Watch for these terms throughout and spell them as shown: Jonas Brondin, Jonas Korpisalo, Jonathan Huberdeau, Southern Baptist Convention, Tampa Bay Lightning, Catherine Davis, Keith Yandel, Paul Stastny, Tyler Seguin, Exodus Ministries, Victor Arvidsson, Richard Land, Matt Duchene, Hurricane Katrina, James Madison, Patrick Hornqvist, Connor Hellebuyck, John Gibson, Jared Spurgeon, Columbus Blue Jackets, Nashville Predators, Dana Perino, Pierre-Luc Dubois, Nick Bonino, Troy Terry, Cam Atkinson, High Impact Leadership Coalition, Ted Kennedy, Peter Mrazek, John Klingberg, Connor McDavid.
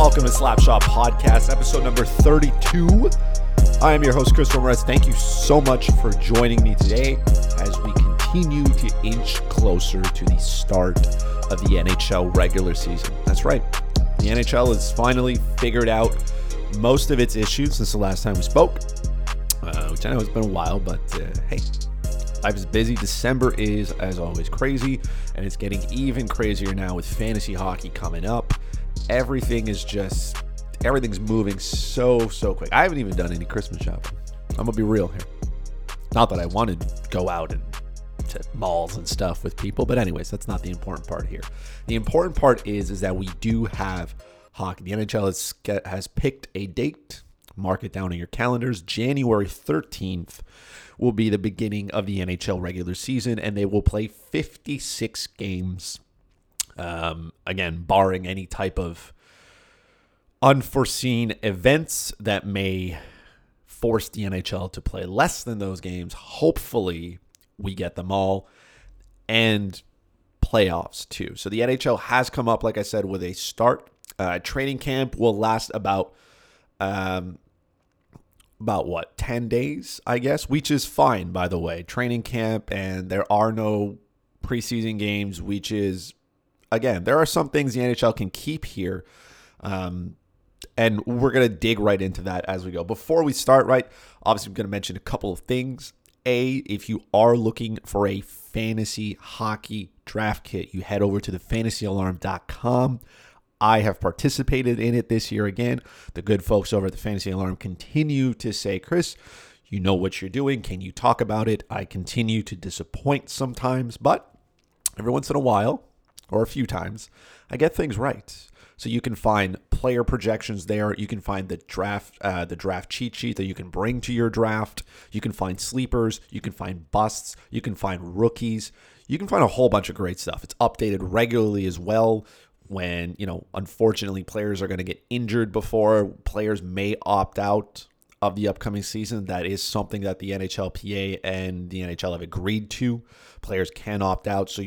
Welcome to Slapshot Podcast, episode number 32. I am your host, Christopher Morais. Thank you so much for joining me today as we continue to inch closer to the start of the NHL regular season. That's right. The NHL has finally figured out most of its issues since the last time we spoke, which I know has been a while, but hey, life is busy. December is, as always, crazy, and it's getting even crazier now with fantasy hockey coming up. Everything's moving so quick. I haven't even done any Christmas shopping. I'm gonna be real here. Not that I wanted to go out and to malls and stuff with people, but anyways, that's not the important part here. The important part is that we do have hockey. The NHL has picked a date. Mark it down in your calendars. January 13th will be the beginning of the NHL regular season, and they will play 56 games. Again, barring any type of unforeseen events that may force the NHL to play less than those games. Hopefully we get them all, and playoffs too. So the NHL has come up, like I said, with a start. Training camp will last about 10 days, I guess, which is fine, by the way. Training camp, and there are no preseason games, which is, again, there are some things the NHL can keep here, and we're going to dig right into that as we go. Before we start, right, obviously I'm going to mention a couple of things. A, if you are looking for a fantasy hockey draft kit, you head over to thefantasyalarm.com. I have participated in it this year again. The good folks over at the Fantasy Alarm continue to say, Chris, you know what you're doing. Can you talk about it? I continue to disappoint sometimes, but every once in a while, or a few times, I get things right. So you can find player projections there. You can find the draft cheat sheet that you can bring to your draft. You can find sleepers. You can find busts. You can find rookies. You can find a whole bunch of great stuff. It's updated regularly as well. When, you know, unfortunately, players are going to get injured before players may opt out of the upcoming season. That is something that the NHLPA and the NHL have agreed to. Players can opt out. So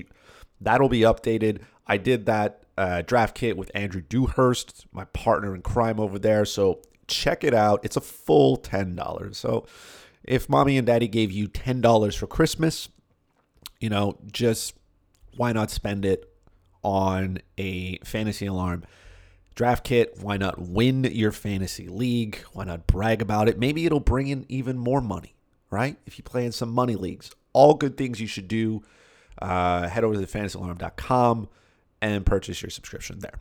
that'll be updated. I did that draft kit with Andrew Dewhurst, my partner in crime over there. So check it out. It's a full $10. So if mommy and daddy gave you $10 for Christmas, you know, just why not spend it on a Fantasy Alarm draft kit? Why not win your fantasy league? Why not brag about it? Maybe it'll bring in even more money, right? If you play in some money leagues. All good things you should do. Head over to thefantasyalarm.com and purchase your subscription there.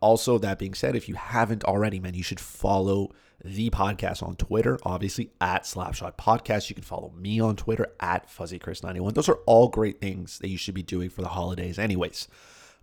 Also, that being said, if you haven't already, man, you should follow the podcast on Twitter, obviously, at Slapshot Podcast. You can follow me on Twitter, at FuzzyChris91. Those are all great things that you should be doing for the holidays anyways.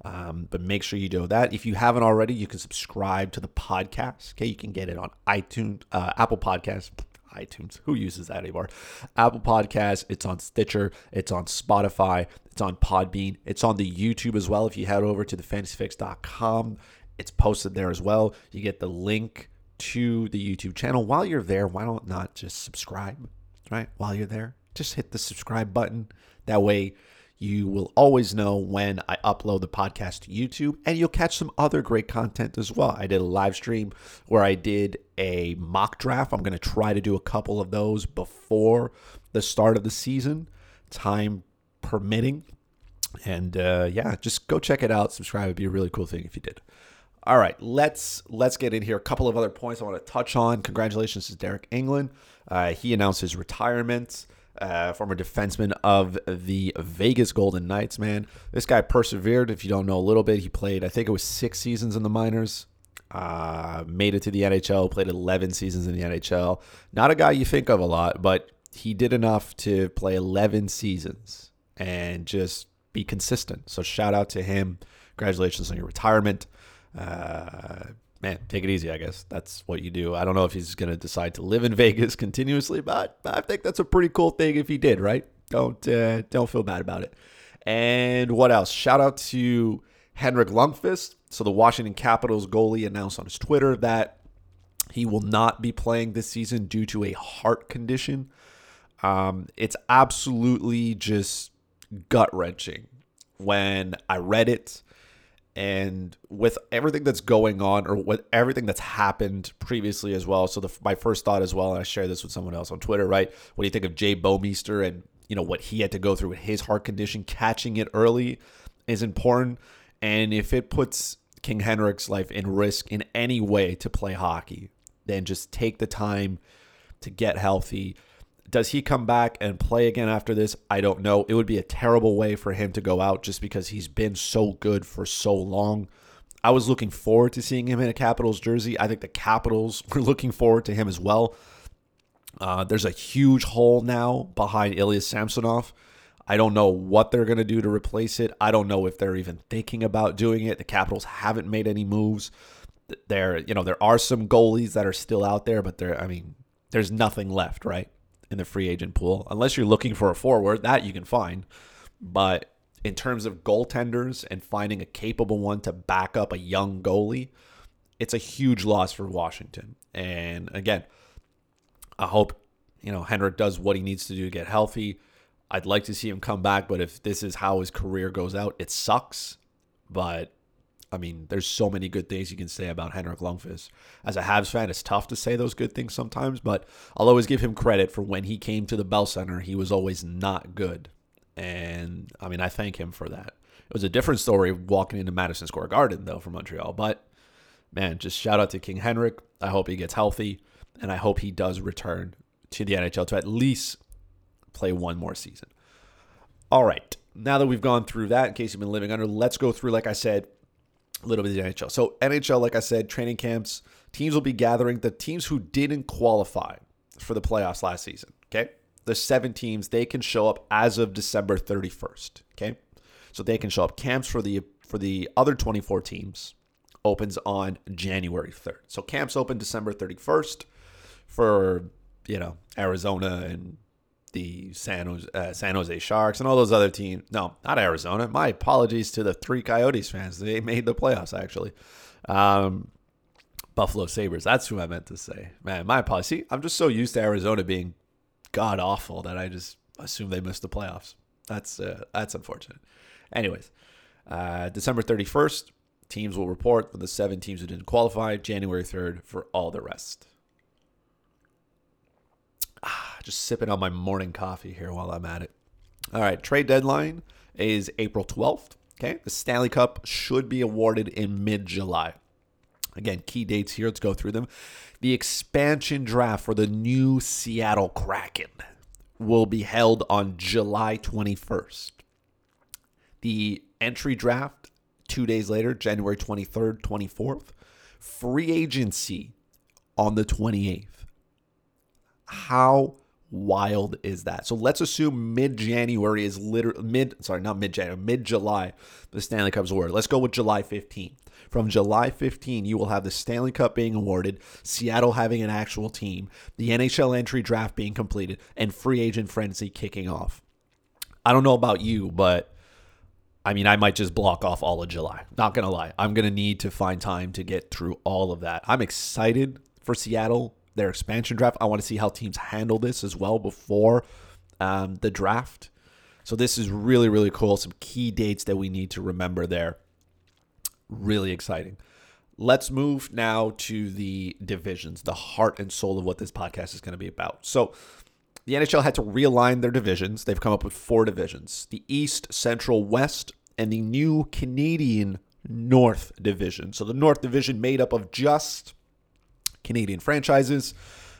But make sure you do that. If you haven't already, you can subscribe to the podcast. Okay, you can get it on iTunes, Apple Podcasts. iTunes. Who uses that anymore? Apple Podcasts. It's on Stitcher. It's on Spotify. It's on Podbean. It's on the YouTube as well. If you head over to thefantasyfix.com, it's posted there as well. You get the link to the YouTube channel. While you're there, why not just subscribe, right? While you're there, just hit the subscribe button. That way you will always know when I upload the podcast to YouTube, and you'll catch some other great content as well. I did a live stream where I did a mock draft. I'm going to try to do a couple of those before the start of the season, time permitting. And yeah, just go check it out. Subscribe. It'd be a really cool thing if you did. All right, let's get in here. A couple of other points I want to touch on. Congratulations to Derek England. He announced his retirement. Former defenseman of the Vegas Golden Knights, man. This guy persevered. If you don't know a little bit, he played, I think it was 6 seasons in the minors, made it to the NHL, played 11 seasons in the NHL. Not a guy you think of a lot, but he did enough to play 11 seasons and just be consistent. So shout out to him. Congratulations on your retirement. Man, take it easy, I guess. That's what you do. I don't know if he's going to decide to live in Vegas continuously, but I think that's a pretty cool thing if he did, right? Don't feel bad about it. And what else? Shout out to Henrik Lundqvist. So the Washington Capitals goalie announced on his Twitter that he will not be playing this season due to a heart condition. It's absolutely just gut-wrenching when I read it. And with everything that's going on, or with everything that's happened previously as well, so my first thought as well, and I shared this with someone else on Twitter, right? What do you think of Jay Bouwmeester and, you know, what he had to go through with his heart condition? Catching it early is important. And if it puts King Henrik's life in risk in any way to play hockey, then just take the time to get healthy. Does he come back and play again after this? I don't know. It would be a terrible way for him to go out just because he's been so good for so long. I was looking forward to seeing him in a Capitals jersey. I think the Capitals were looking forward to him as well. There's a huge hole now behind Ilya Samsonov. I don't know what they're going to do to replace it. I don't know if they're even thinking about doing it. The Capitals haven't made any moves. There are some goalies that are still out there, but there's nothing left, right? In the free agent pool, unless you're looking for a forward that you can find. But in terms of goaltenders and finding a capable one to back up a young goalie, it's a huge loss for Washington. And again, I hope, Henrik does what he needs to do to get healthy. I'd like to see him come back, but if this is how his career goes out, it sucks. But there's so many good things you can say about Henrik Lundqvist. As a Habs fan, it's tough to say those good things sometimes, but I'll always give him credit for when he came to the Bell Center, he was always not good. And, I thank him for that. It was a different story walking into Madison Square Garden, though, for Montreal. But, man, just shout out to King Henrik. I hope he gets healthy, and I hope he does return to the NHL to at least play one more season. All right, now that we've gone through that, in case you've been living under, let's go through, like I said, a little bit of the NHL. So NHL, like I said, training camps, teams will be gathering. The teams who didn't qualify for the playoffs last season, okay? The 7 teams, they can show up as of December 31st, okay? So they can show up. Camps for the other 24 teams opens on January 3rd. So camps open December 31st for, Arizona and the San Jose Sharks and all those other teams. No, not Arizona. My apologies to the 3 Coyotes fans. They made the playoffs, actually. Buffalo Sabres. That's who I meant to say. Man, my apologies. See, I'm just so used to Arizona being god-awful that I just assume they missed the playoffs. That's unfortunate. Anyways, December 31st, teams will report for the 7 teams who didn't qualify. January 3rd for all the rest. Just sipping on my morning coffee here while I'm at it. All right, trade deadline is April 12th, okay? The Stanley Cup should be awarded in mid-July. Again, key dates here. Let's go through them. The expansion draft for the new Seattle Kraken will be held on July 21st. The entry draft, 2 days later, January 23rd, 24th. Free agency on the 28th. How wild is that? So let's assume mid-January is literally mid-July, the Stanley Cup's awarded. Let's go with July 15. From July 15, you will have the Stanley Cup being awarded, Seattle having an actual team, the NHL entry draft being completed, and free agent frenzy kicking off. I don't know about you, but I might just block off all of July. Not going to lie. I'm going to need to find time to get through all of that. I'm excited for Seattle, their expansion draft. I want to see how teams handle this as well before the draft. So this is really, really cool. Some key dates that we need to remember there. Really exciting. Let's move now to the divisions, the heart and soul of what this podcast is going to be about. So the NHL had to realign their divisions. They've come up with 4 divisions, the East, Central, West, and the new Canadian North Division. So the North Division made up of just Canadian franchises,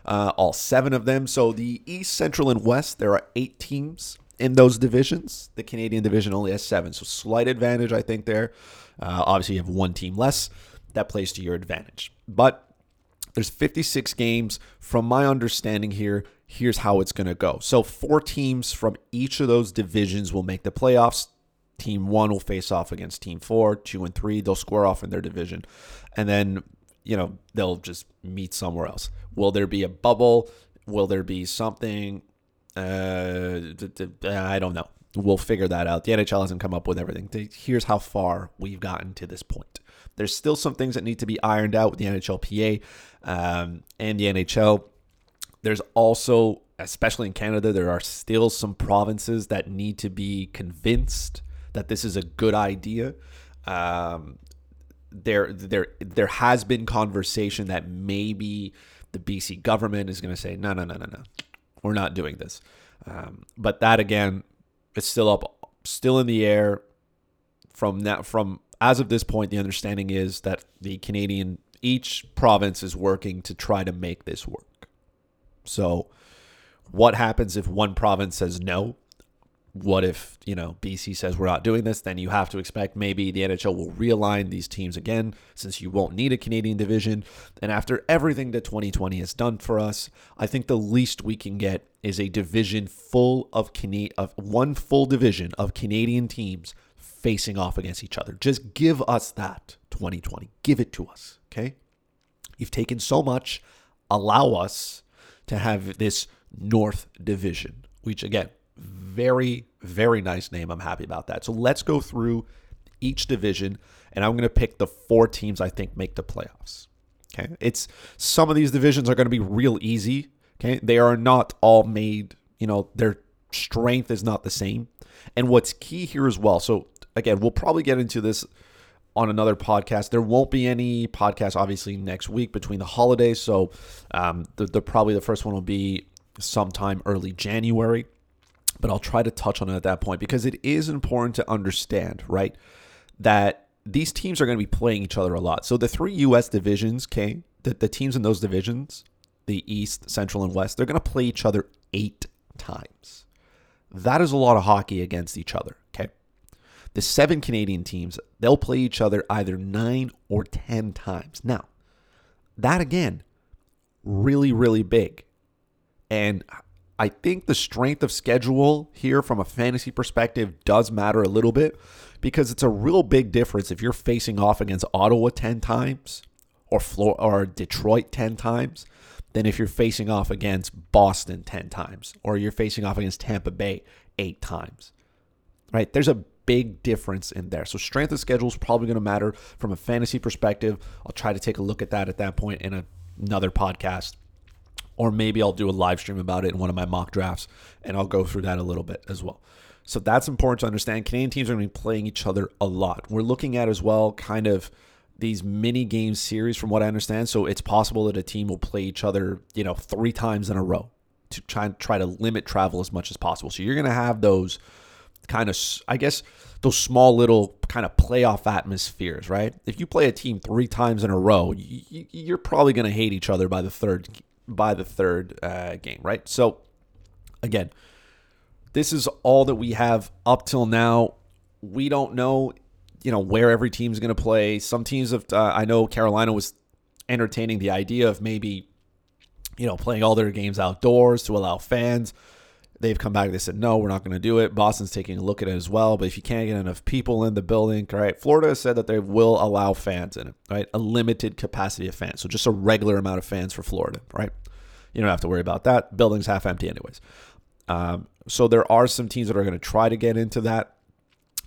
all 7 of them. So the East, Central, and West, there are 8 teams in those divisions. The Canadian division only has 7, so slight advantage, I think, there. Obviously, you have 1 team less. That plays to your advantage. But there's 56 games. From my understanding here, here's how it's going to go. So 4 teams from each of those divisions will make the playoffs. Team 1 will face off against Team 4, 2, and 3. They'll square off in their division. And then they'll just meet somewhere else. Will there be a bubble? Will there be something? I don't know. We'll figure that out. The NHL hasn't come up with everything. Here's how far we've gotten to this point. There's still some things that need to be ironed out with the NHLPA and the NHL. There's also, especially in Canada, there are still some provinces that need to be convinced that this is a good idea. There has been conversation that maybe the BC government is going to say, no, we're not doing this. But that, again, it's still in the air. As of this point, the understanding is that each province is working to try to make this work. So what happens if one province says no? What if, BC says we're not doing this? Then you have to expect maybe the NHL will realign these teams again, since you won't need a Canadian division. And after everything that 2020 has done for us, I think the least we can get is a division full of one full division of Canadian teams facing off against each other. Just give us that, 2020. Give it to us, okay? You've taken so much. Allow us to have this North Division, which, again, very, very nice name. I'm happy about that. So let's go through each division, and I'm going to pick the four teams I think make the playoffs. Okay, some of these divisions are going to be real easy. Okay, they are not all made. Their strength is not the same. And what's key here as well. So again, we'll probably get into this on another podcast. There won't be any podcast obviously next week between the holidays. So probably the first one will be sometime early January. But I'll try to touch on it at that point, because it is important to understand, right, that these teams are going to be playing each other a lot. So the three U.S. divisions, okay, the teams in those divisions, the East, Central, and West, they're going to play each other 8 times. That is a lot of hockey against each other, okay? The 7 Canadian teams, they'll play each other either 9 or 10 times. Now, that, again, really, really big. And I think the strength of schedule here from a fantasy perspective does matter a little bit, because it's a real big difference if you're facing off against Ottawa 10 times or Detroit 10 times than if you're facing off against Boston 10 times or you're facing off against Tampa Bay 8 times, right? There's a big difference in there. So strength of schedule is probably going to matter from a fantasy perspective. I'll try to take a look at that point in another podcast. Or maybe I'll do a live stream about it in one of my mock drafts, and I'll go through that a little bit as well. So that's important to understand. Canadian teams are going to be playing each other a lot. We're looking at as well kind of these mini-game series from what I understand. So it's possible that a team will play each other, 3 times in a row to try to limit travel as much as possible. So you're going to have those kind of, I guess, those small little kind of playoff atmospheres, right? If you play a team 3 times in a row, you're probably going to hate each other by the third game. Game, right? So again, this is all that we have up till now. We don't know, where every team's going to play. Some teams have, I know Carolina was entertaining the idea of maybe, playing all their games outdoors to allow fans. They've come back. They said, no, we're not going to do it. Boston's taking a look at it as well. But if you can't get enough people in the building, all right, Florida said that they will allow fans in it, right? A limited capacity of fans. So just a regular amount of fans for Florida, right? You don't have to worry about that. Building's half empty anyways. So there are some teams that are going to try to get into that.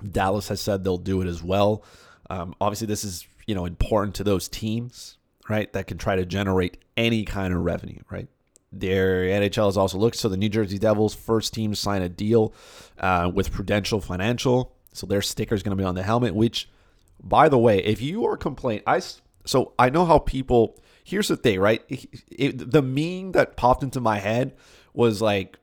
Dallas has said they'll do it as well. Obviously, this is, important to those teams, right, that can try to generate any kind of revenue, right? Their NHL has also looked. So the New Jersey Devils first team sign a deal with Prudential Financial. So their sticker is going to be on the helmet, which, by the way, if you are so I know how people, here's the thing, right? The meme that popped into my head was like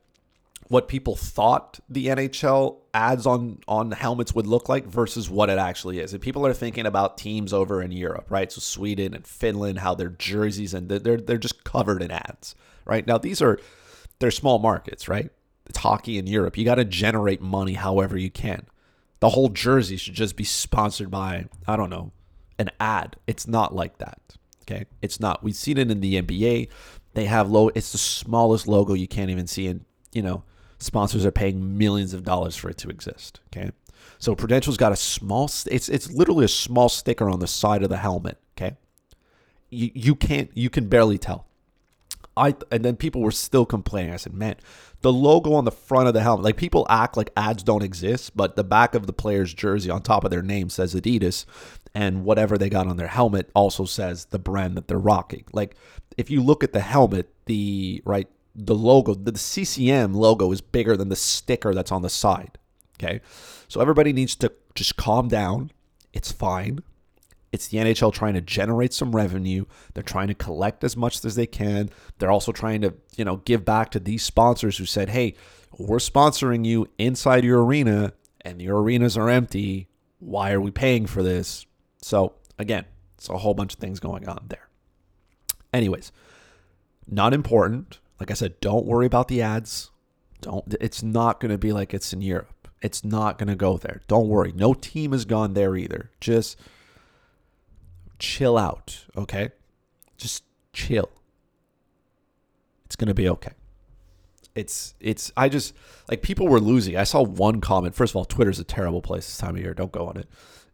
what people thought the NHL ads on helmets would look like versus what it actually is. And people are thinking about teams over in Europe, right? So Sweden and Finland, how their jerseys, and they're just covered in ads. Right now, they're small markets, right? It's hockey in Europe. You got to generate money however you can. The whole jersey should just be sponsored by, I don't know, an ad. It's not like that, okay? It's not. We've seen it in the NBA. They have it's the smallest logo you can't even see, and, sponsors are paying millions of dollars for it to exist, okay? So Prudential's got a small, it's literally a small sticker on the side of the helmet, okay? You can barely tell. And then people were still complaining. I said, man, the logo on the front of the helmet, like people act like ads don't exist, but the back of the player's jersey on top of their name says Adidas, and whatever they got on their helmet also says the brand that they're rocking. Like if you look at the helmet, the logo, the CCM logo is bigger than the sticker that's on the side, okay? So everybody needs to just calm down It's fine. It's the NHL trying to generate some revenue. They're trying to collect as much as they can. They're also trying to, you know, give back to these sponsors who said, hey, we're sponsoring you inside your arena and your arenas are empty. Why are we paying for this? So again, it's a whole bunch of things going on there. Anyways, not important. Like I said, don't worry about the ads. It's not going to be like it's in Europe. It's not going to go there. Don't worry. No team has gone there either. Just chill out, okay? Just chill. It's going to be okay. I just, like, people were losing. I saw one comment. First of all, Twitter's a terrible place this time of year. Don't go on it.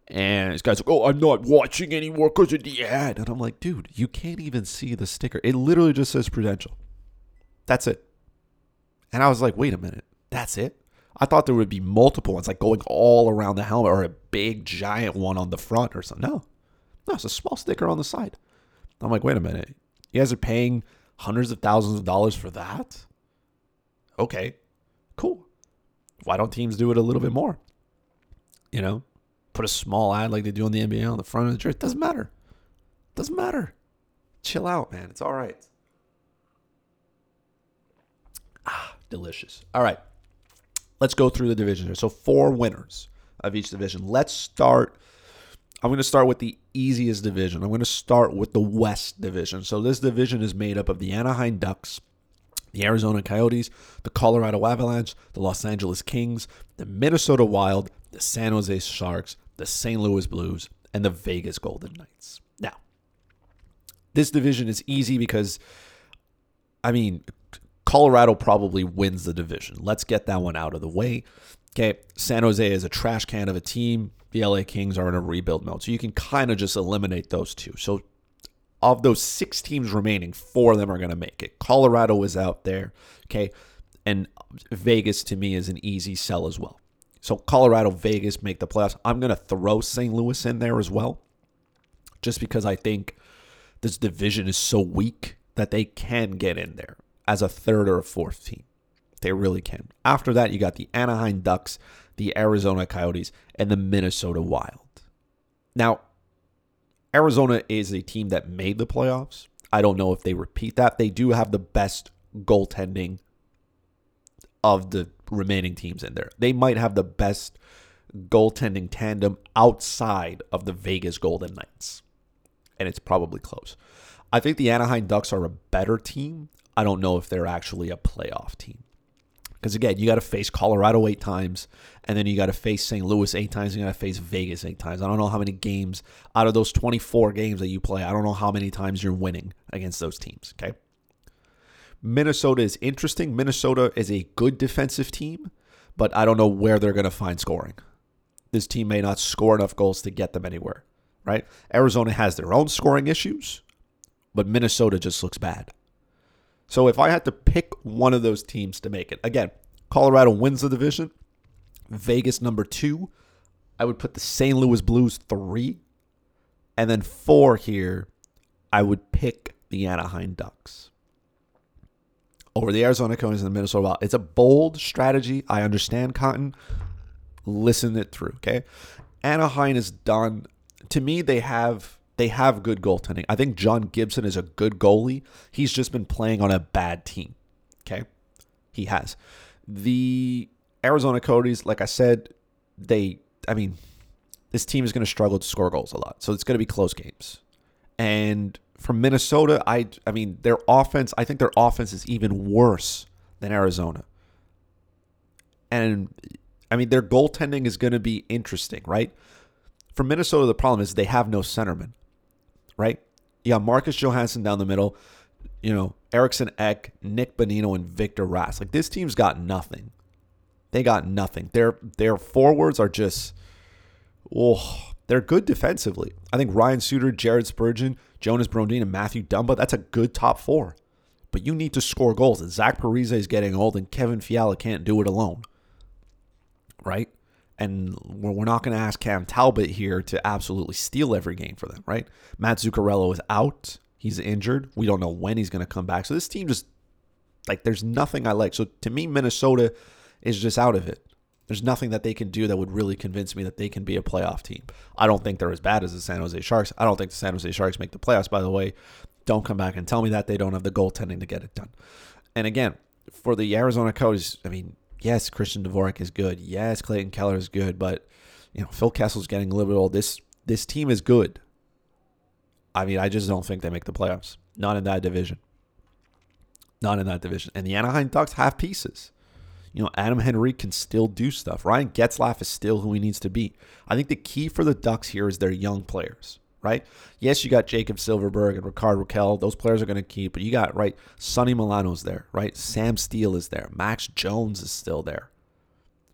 And this guy's like, oh, I'm not watching anymore because of the ad. And I'm like, dude, you can't even see the sticker. It literally just says Prudential. That's it. And I was like, wait a minute. That's it? I thought there would be multiple ones, like going all around the helmet or a big giant one on the front or something. No, it's a small sticker on the side. I'm like, wait a minute. You guys are paying hundreds of thousands of dollars for that? Okay, cool. Why don't teams do it a little bit more? You know, put a small ad like they do in the NBA on the front of the jersey. Doesn't matter. Doesn't matter. Chill out, man. It's all right. Delicious. All right. Let's go through the division here. So 4 winners of each division. Let's start. I'm going to start with the easiest division. I'm going to start with the West Division. So this division is made up of the Anaheim Ducks, the Arizona Coyotes, the Colorado Avalanche, the Los Angeles Kings, the Minnesota Wild, the San Jose Sharks, the St. Louis Blues, and the Vegas Golden Knights. Now, this division is easy because, I mean, Colorado probably wins the division. Let's get that one out of the way. Okay, San Jose is a trash can of a team. The LA Kings are in a rebuild mode. So you can kind of just eliminate those two. So of those 6 teams remaining, 4 of them are going to make it. Colorado is out there, okay? And Vegas, to me, is an easy sell as well. So Colorado, Vegas make the playoffs. I'm going to throw St. Louis in there as well just because I think this division is so weak that they can get in there as a 3rd or a 4th team. They really can. After that, you got the Anaheim Ducks, the Arizona Coyotes, and the Minnesota Wild. Now, Arizona is a team that made the playoffs. I don't know if they repeat that. They do have the best goaltending of the remaining teams in there. They might have the best goaltending tandem outside of the Vegas Golden Knights, and it's probably close. I think the Anaheim Ducks are a better team. I don't know if they're actually a playoff team. Because, again, you got to face Colorado 8 times, and then you got to face St. Louis 8 times, and you got to face Vegas 8 times. I don't know how many games out of those 24 games that you play, I don't know how many times you're winning against those teams, okay? Minnesota is interesting. Minnesota is a good defensive team, but I don't know where they're going to find scoring. This team may not score enough goals to get them anywhere, right? Arizona has their own scoring issues, but Minnesota just looks bad. So if I had to pick one of those teams to make it, again, Colorado wins the division, Vegas number 2, I would put the St. Louis Blues 3, and then 4 here, I would pick the Anaheim Ducks over the Arizona Coyotes and the Minnesota Wild. It's a bold strategy. I understand, Cotton. Listen it through, okay? Anaheim is done. To me, they have good goaltending. I think John Gibson is a good goalie. He's just been playing on a bad team. Okay? He has. The Arizona Coyotes, like I said, this team is going to struggle to score goals a lot. So it's going to be close games. And from Minnesota, I mean, I think their offense is even worse than Arizona. And, I mean, their goaltending is going to be interesting, right? For Minnesota, the problem is they have no centerman, right? You got Marcus Johansson down the middle, you know, Erickson Ek, Nick Bonino, and Victor Rask. Like, this team's got nothing. They got nothing. Their forwards are just, they're good defensively. I think Ryan Suter, Jared Spurgeon, Jonas Brondin, and Matthew Dumba, that's a good top 4. But you need to score goals. And Zach Parise is getting old, and Kevin Fiala can't do it alone, right? And we're not going to ask Cam Talbot here to absolutely steal every game for them, right? Matt Zuccarello is out. He's injured. We don't know when he's going to come back. So this team just, there's nothing I like. So to me, Minnesota is just out of it. There's nothing that they can do that would really convince me that they can be a playoff team. I don't think they're as bad as the San Jose Sharks. I don't think the San Jose Sharks make the playoffs, by the way. Don't come back and tell me that they don't have the goaltending to get it done. And again, for the Arizona Coyotes, I mean, yes, Christian Dvorak is good. Yes, Clayton Keller is good. But, you know, Phil Kessel's getting a little bit old. This team is good. I mean, I just don't think they make the playoffs. Not in that division. Not in that division. And the Anaheim Ducks have pieces. You know, Adam Henry can still do stuff. Ryan Getzlaff is still who he needs to be. I think the key for the Ducks here is their young players, right? Yes, you got Jacob Silverberg and Ricard Raquel. Those players are going to keep. But you got, right, Sonny Milano's there, right? Sam Steele is there. Max Jones is still there.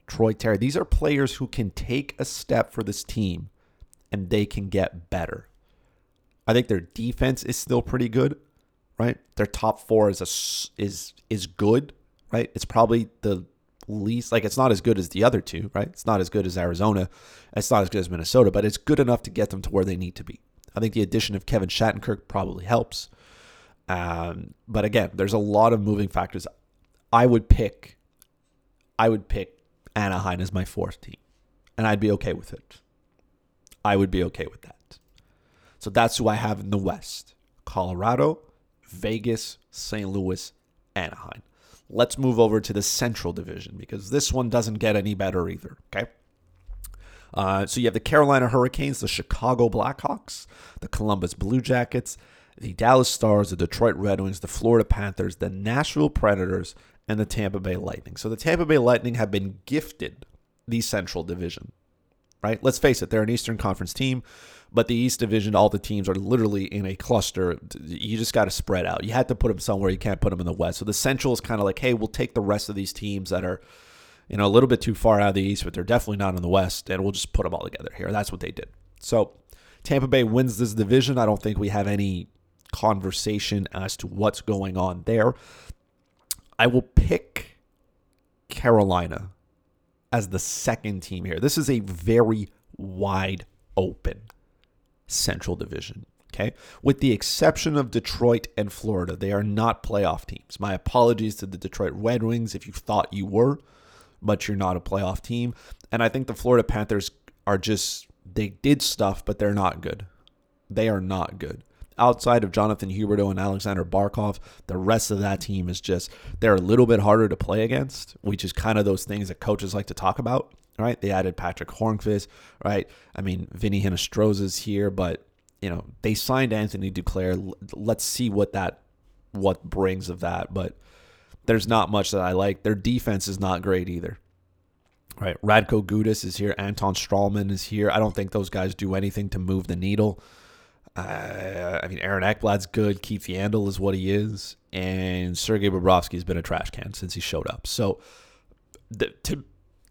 Troy Terry. These are players who can take a step for this team, and they can get better. I think their defense is still pretty good, right? Their top four is good, right? It's probably the least, like, it's not as good as the other two, right? It's not as good as Arizona. It's not as good as Minnesota, but it's good enough to get them to where they need to be. I think the addition of Kevin Shattenkirk probably helps. But again, there's a lot of moving factors. I would pick Anaheim as my fourth team, and I'd be okay with it. I would be okay with that. So that's who I have in the West. Colorado, Vegas, St. Louis, Anaheim. Let's move over to the Central Division, because this one doesn't get any better either, okay? So you have the Carolina Hurricanes, the Chicago Blackhawks, the Columbus Blue Jackets, the Dallas Stars, the Detroit Red Wings, the Florida Panthers, the Nashville Predators, and the Tampa Bay Lightning. So the Tampa Bay Lightning have been gifted the Central Division, right? Let's face it, they're an Eastern Conference team, but the East Division, all the teams are literally in a cluster. You just got to spread out. You had to put them somewhere. You can't put them in the West. So the Central is kind of like, hey, we'll take the rest of these teams that are, you know, a little bit too far out of the East, but they're definitely not in the West, and we'll just put them all together here. That's what they did. So Tampa Bay wins this division. I don't think we have any conversation as to what's going on there. I will pick Carolina as the second team here. This is a very wide open Central Division, okay? With the exception of Detroit and Florida, they are not playoff teams. My apologies to the Detroit Red Wings if you thought you were, but you're not a playoff team. And I think the Florida Panthers are just, they did stuff, but they're not good. They are not good. Outside of Jonathan Huberdeau and Alexander Barkov, the rest of that team is just, they're a little bit harder to play against, which is kind of those things that coaches like to talk about. Right, they added Patrick Hornqvist, right? I mean, Vinny Hinostroza's here, but, you know, they signed Anthony Duclair. Let's see what brings of that, but there's not much that I like. Their defense is not great either, right? Radko Gudas is here. Anton Strålman is here. I don't think those guys do anything to move the needle. I mean, Aaron Ekblad's good. Keith Yandel is what he is, and Sergei Bobrovsky's been a trash can since he showed up. So,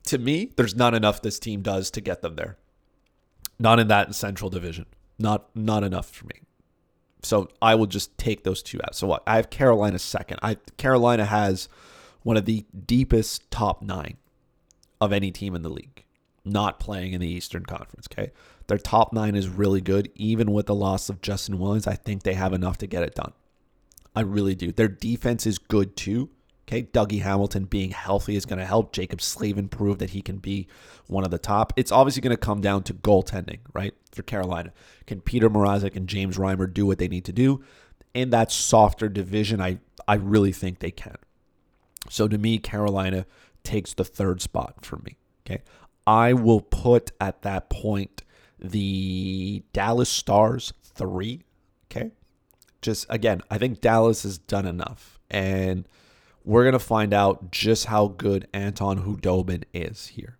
To me, there's not enough this team does to get them there. Not in that Central Division. Not enough for me. So I will just take those two out. So what? I have Carolina second. Carolina has one of the deepest top nine of any team in the league, not playing in the Eastern Conference, okay? Their top nine is really good. Even with the loss of Justin Williams, I think they have enough to get it done. I really do. Their defense is good too. Okay, Dougie Hamilton being healthy is going to help. Jacob Slavin proved that he can be one of the top. It's obviously going to come down to goaltending, right, for Carolina. Can Peter Mrazek and James Reimer do what they need to do? In that softer division, I really think they can. So to me, Carolina takes the third spot for me. Okay, I will put at that point the Dallas Stars 3. Okay, just again, I think Dallas has done enough, and we're going to find out just how good Anton Hudobin is here.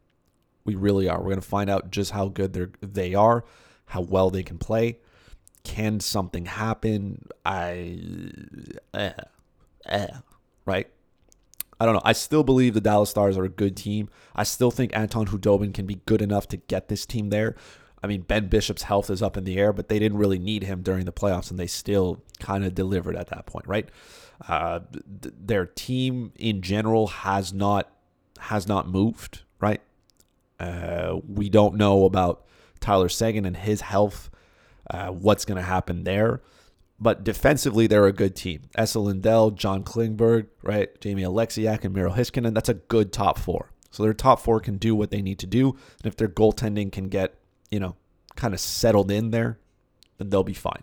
We really are. We're going to find out just how good they are, how well they can play. Can something happen? Right? I don't know. I still believe the Dallas Stars are a good team. I still think Anton Hudobin can be good enough to get this team there. I mean, Ben Bishop's health is up in the air, but they didn't really need him during the playoffs, and they still kind of delivered at that point, right? Their team in general has not moved, right? We don't know about Tyler Seguin and his health, what's going to happen there. But defensively, they're a good team. Esa Lindell, John Klingberg, right? Jamie Alexiak and Miro Heiskanen, that's a good top four. So their top four can do what they need to do. And if their goaltending can get, kind of settled in there, then they'll be fine.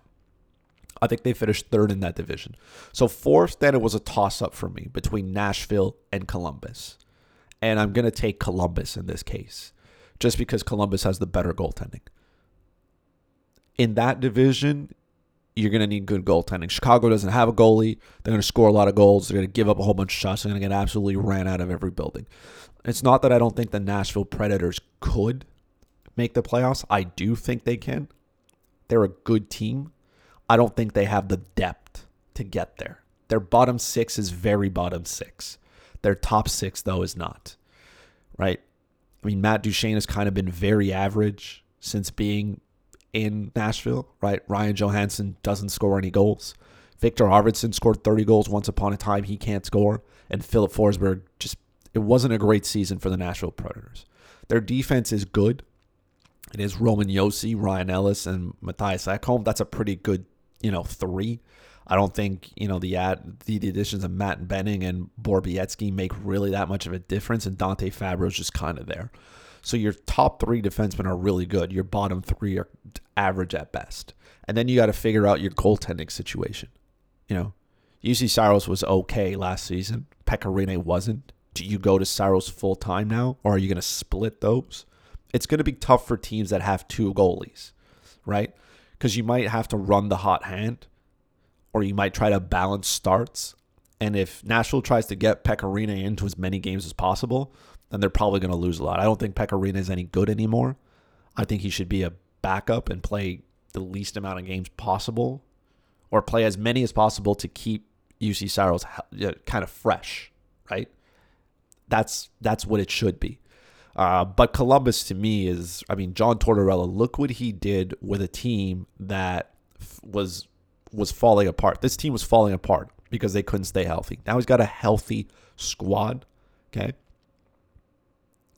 I think they finished third in that division. So fourth, then it was a toss-up for me between Nashville and Columbus. And I'm going to take Columbus in this case, just because Columbus has the better goaltending. In that division, you're going to need good goaltending. Chicago doesn't have a goalie. They're going to score a lot of goals. They're going to give up a whole bunch of shots. They're going to get absolutely ran out of every building. It's not that I don't think the Nashville Predators could make the playoffs. I do think they can. They're a good team. I don't think they have the depth to get there. Their bottom six is very bottom six. Their top six, though, is not. Right? I mean, Matt Duchene has kind of been very average since being in Nashville, right? Ryan Johansson doesn't score any goals. Victor Arvidsson scored 30 goals once upon a time. He can't score. And Philip Forsberg, it wasn't a great season for the Nashville Predators. Their defense is good. It is Roman Josi, Ryan Ellis, and Matthias Ekholm. That's a pretty good, three. I don't think, the additions of Matt Benning and Borbietsky make really that much of a difference, and Dante Fabro's just kind of there. So your top three defensemen are really good. Your bottom three are average at best. And then you got to figure out your goaltending situation. UC Saros was okay last season. Pecorine wasn't. Do you go to Saros full time now, or are you going to split those? It's going to be tough for teams that have two goalies, right? Because you might have to run the hot hand, or you might try to balance starts. And if Nashville tries to get Pecorine into as many games as possible, then they're probably going to lose a lot. I don't think Pecorine is any good anymore. I think he should be a backup and play the least amount of games possible, or play as many as possible to keep UC Saros kind of fresh, right? That's what it should be. But Columbus, to me, John Tortorella, look what he did with a team that was falling apart. This team was falling apart because they couldn't stay healthy. Now he's got a healthy squad, okay?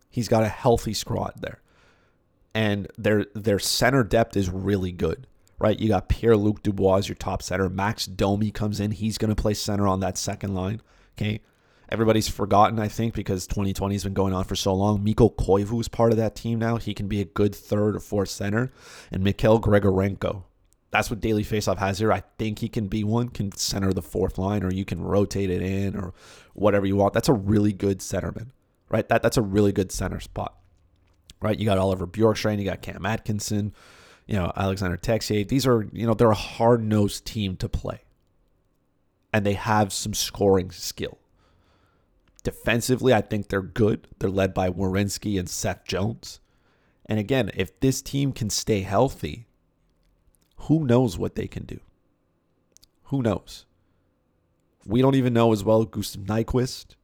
He's got a healthy squad there. And their center depth is really good, right? You got Pierre-Luc Dubois as your top center. Max Domi comes in. He's going to play center on that second line, okay? Everybody's forgotten, I think, because 2020 has been going on for so long. Mikko Koivu is part of that team now. He can be a good third or fourth center. And Mikhail Grigorenko. That's what Daily Faceoff has here. I think he can be one, can center the fourth line, or you can rotate it in or whatever you want. That's a really good centerman. Right, that's a really good center spot, right? You got Oliver Bjorkstrand, you got Cam Atkinson, Alexander Texier. These are, they're a hard-nosed team to play, and they have some scoring skill. Defensively, I think they're good. They're led by Werenski and Seth Jones. And again, if this team can stay healthy, who knows what they can do? Who knows? We don't even know as well Gustav Nyquist,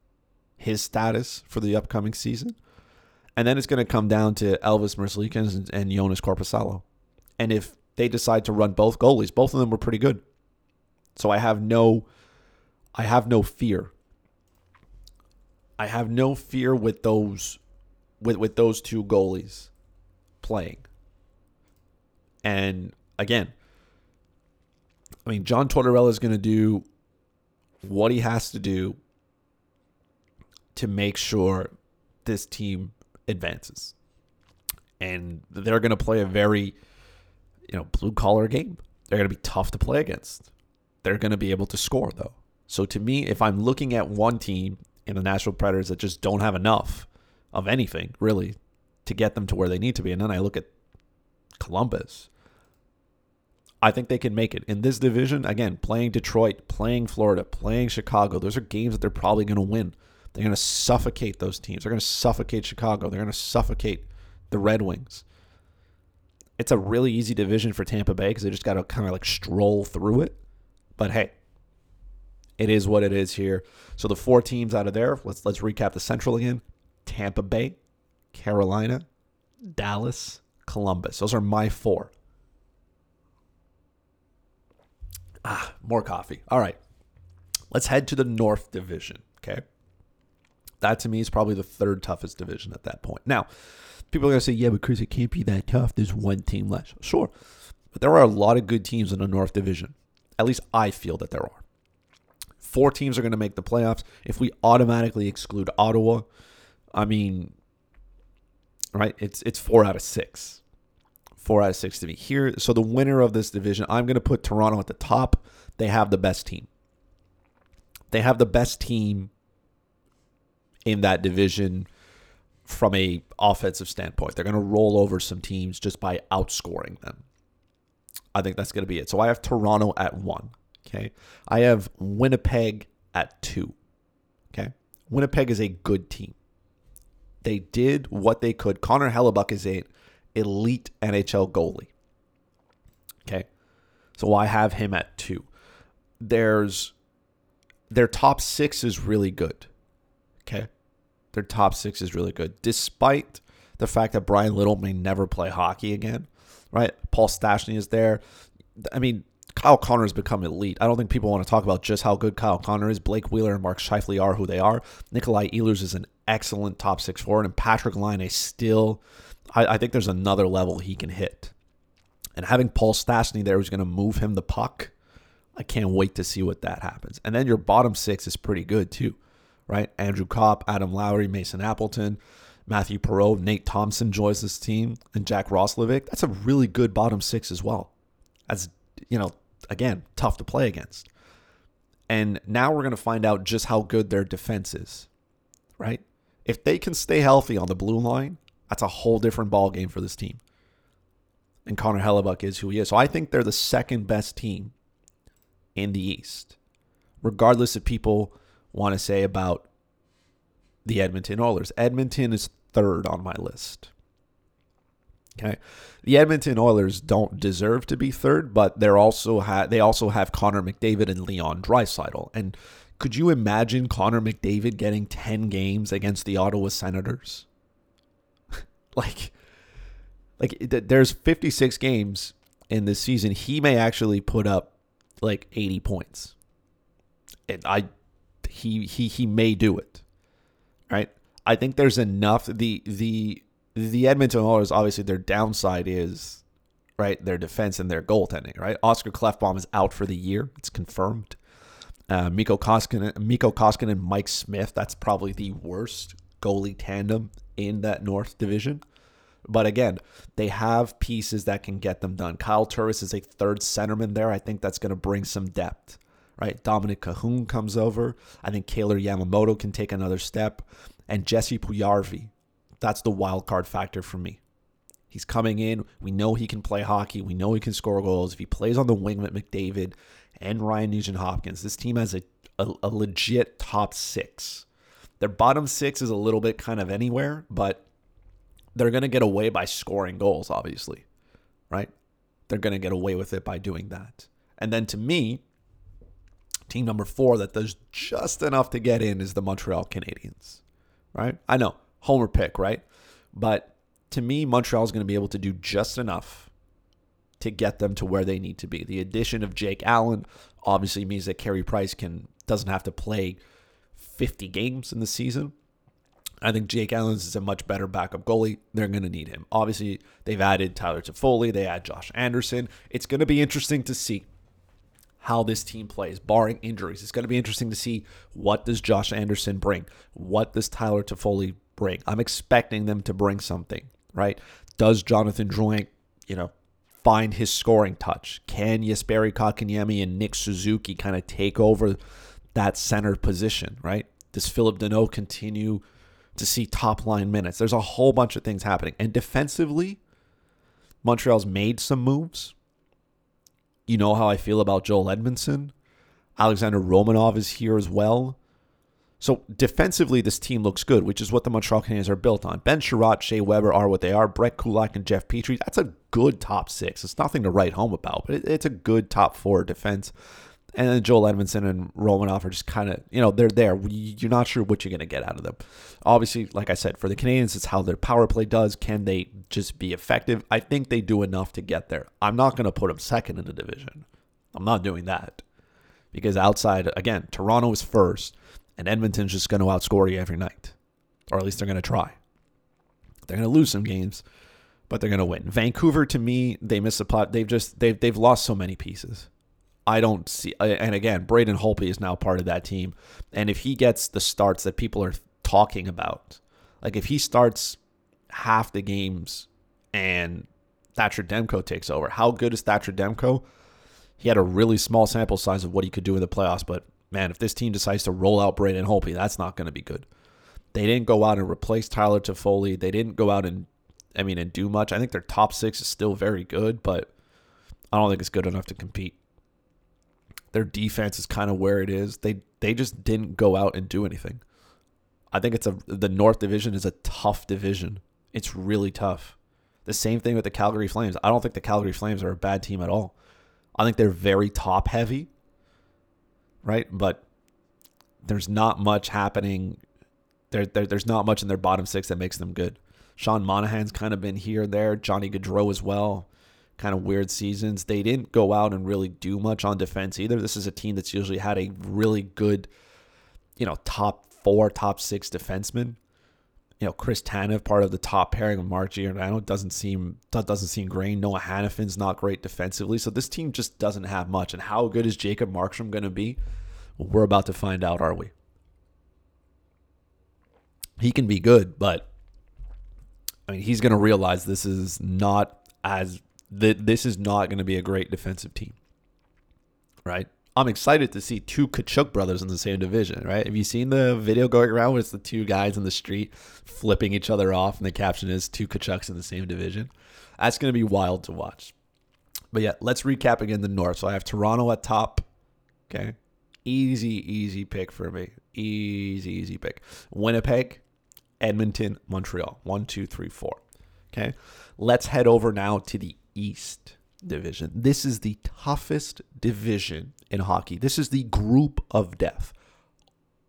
his status for the upcoming season. And then it's going to come down to Elvis Merzlikins and Jonas Korpisalo. And if they decide to run both goalies, both of them were pretty good. So I have no fear. I have no fear with those with those two goalies playing. And again, John Tortorella is going to do what he has to do to make sure this team advances. And they're going to play a very, blue-collar game. They're going to be tough to play against. They're going to be able to score, though. So to me, if I'm looking at one team in the Nashville Predators that just don't have enough of anything, really, to get them to where they need to be, and then I look at Columbus, I think they can make it. In this division, again, playing Detroit, playing Florida, playing Chicago, those are games that they're probably going to win. They're going to suffocate those teams. They're going to suffocate Chicago. They're going to suffocate the Red Wings. It's a really easy division for Tampa Bay because they just got to kind of stroll through it. But hey, it is what it is here. So the four teams out of there, let's recap the Central again. Tampa Bay, Carolina, Dallas, Columbus. Those are my four. More coffee. All right. Let's head to the North Division, okay? That, to me, is probably the third toughest division at that point. Now, people are going to say, yeah, but Chris, it can't be that tough. There's one team less. Sure, but there are a lot of good teams in the North Division. At least I feel that there are. Four teams are going to make the playoffs. If we automatically exclude Ottawa, I mean, right? It's 4 out of 6. 4 out of 6 to be here. So the winner of this division, I'm going to put Toronto at the top. They have the best team. They have the best team in that division from a offensive standpoint. They're going to roll over some teams just by outscoring them. I think that's going to be it. So I have Toronto at 1. Okay. I have Winnipeg at 2. Okay. Winnipeg is a good team. They did what they could. Connor Hellebuyck is an elite NHL goalie. Okay. So I have him at 2. Their top 6 is really good. Okay. Their top 6 is really good, despite the fact that Brian Little may never play hockey again, right? Paul Stastny is there. I mean, Kyle Connor has become elite. I don't think people want to talk about just how good Kyle Connor is. Blake Wheeler and Mark Scheifele are who they are. Nikolai Ehlers is an excellent top 6 forward, and Patrick Laine is still, I think there's another level he can hit. And having Paul Stastny there who's going to move him the puck, I can't wait to see what that happens. And then your bottom 6 is pretty good too, right? Andrew Kopp, Adam Lowry, Mason Appleton, Matthew Perreault, Nate Thompson joins this team, and Jack Roslovic. That's a really good bottom 6 as well. That's, you know, again, tough to play against. And now we're going to find out just how good their defense is, right? If they can stay healthy on the blue line, that's a whole different ballgame for this team. And Connor Hellebuyck is who he is. So I think they're the second best team in the East, regardless of people want to say about the Edmonton Oilers. Edmonton is 3rd on my list. Okay, the Edmonton Oilers don't deserve to be 3rd, but they're also they also have Connor McDavid and Leon Draisaitl. And could you imagine Connor McDavid getting 10 games against the Ottawa Senators? like there's 56 games in this season. He may actually put up like 80 points. And he may do it, right? I think there's enough. The Edmonton Oilers, obviously their downside is, right, their defense and their goaltending, right? Oscar Klefbom is out for the year. It's confirmed. Mikko Koskinen, Mike Smith, that's probably the worst goalie tandem in that North Division. But again, they have pieces that can get them done. Kyle Turris is a 3rd centerman there. I think that's going to bring some depth. Right, Dominic Cahoon comes over. I think Kaylor Yamamoto can take another step. And Jesse Puljujarvi, that's the wild card factor for me. He's coming in. We know he can play hockey. We know he can score goals. If he plays on the wing with McDavid and Ryan Nugent-Hopkins, this team has a legit top 6. Their bottom 6 is a little bit kind of anywhere, but they're going to get away by scoring goals, obviously. Right? They're going to get away with it by doing that. And then to me, team number 4 that does just enough to get in is the Montreal Canadiens, right? I know, homer pick, right? But to me, Montreal is going to be able to do just enough to get them to where they need to be. The addition of Jake Allen obviously means that Carey Price doesn't have to play 50 games in the season. I think Jake Allen is a much better backup goalie. They're going to need him. Obviously, they've added Tyler Toffoli. They add Josh Anderson. It's going to be interesting to see how this team plays, barring injuries. It's going to be interesting to see, what does Josh Anderson bring? What does Tyler Toffoli bring? I'm expecting them to bring something, right? Does Jonathan Drouin, find his scoring touch? Can Jesperi Kotkaniemi and Nick Suzuki kind of take over that center position, right? Does Philip Deneau continue to see top-line minutes? There's a whole bunch of things happening. And defensively, Montreal's made some moves. You know how I feel about Joel Edmondson. Alexander Romanov is here as well. So defensively, this team looks good, which is what the Montreal Canadiens are built on. Ben Sherratt, Shea Weber are what they are. Brett Kulak and Jeff Petrie, that's a good top 6. It's nothing to write home about, but it's a good top 4 defense. And then Joel Edmondson and Romanov are just kind of, they're there. You're not sure what you're going to get out of them. Obviously, like I said, for the Canadiens, it's how their power play does. Can they just be effective? I think they do enough to get there. I'm not going to put them 2nd in the division. I'm not doing that. Because outside, again, Toronto is 1st, and Edmonton's just going to outscore you every night. Or at least they're going to try. They're going to lose some games, but they're going to win. Vancouver, to me, they miss the plot. They've lost so many pieces. I don't see, and again, Braden Holtby is now part of that team. And if he gets the starts that people are talking about, Like, if he starts half the games and Thatcher Demko takes over, how good is Thatcher Demko? He had a really small sample size of what he could do in the playoffs, but man, if this team decides to roll out Braden Holtby, that's not going to be good. They didn't go out and replace Tyler Toffoli. They didn't go out and do much. I think their top six is still very good, but I don't think it's good enough to compete. Their defense is kind of where it is. They just didn't go out and do anything. I think the North Division is a tough division. It's really tough. The same thing with the Calgary Flames. I don't think the Calgary Flames are a bad team at all. I think they're very top heavy, right? But there's not much happening. There's not much in their bottom six that makes them good. Sean Monahan's kind of been here and there. Johnny Gaudreau as well. Kind of weird seasons. They didn't go out and really do much on defense either. This is a team that's usually had a really good, top four, top six defenseman. Chris Tanev, part of the top pairing of Mark Giordano, doesn't seem great. Noah Hannafin's not great defensively. So this team just doesn't have much. And how good is Jacob Markstrom going to be? Well, we're about to find out, are we? He can be good, but he's going to realize this is not going to be a great defensive team, right? I'm excited to see two Kachuk brothers in the same division, right? Have you seen the video going around where it's the two guys in the street flipping each other off and the caption is two Kachuks in the same division? That's going to be wild to watch. But yeah, let's recap again the North. So I have Toronto at top. Okay. Easy pick for me. Easy pick. Winnipeg, Edmonton, Montreal. 1, 2, 3, 4. Okay. Let's head over now to the East Division. This is the toughest division in hockey. This is the group of death.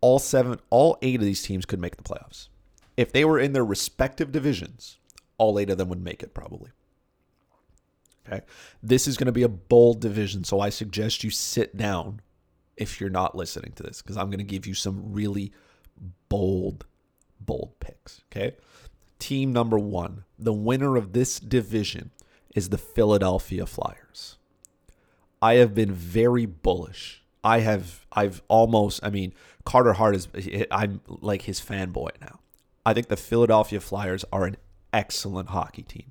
All eight of these teams could make the playoffs. If they were in their respective divisions, all eight of them would make it probably. Okay. This is going to be a bold division, so I suggest you sit down if you're not listening to this, because I'm going to give you some really bold picks. Okay. Team number one, the winner of this division is the Philadelphia Flyers. I have been very bullish. Carter Hart I'm like his fanboy now. I think the Philadelphia Flyers are an excellent hockey team,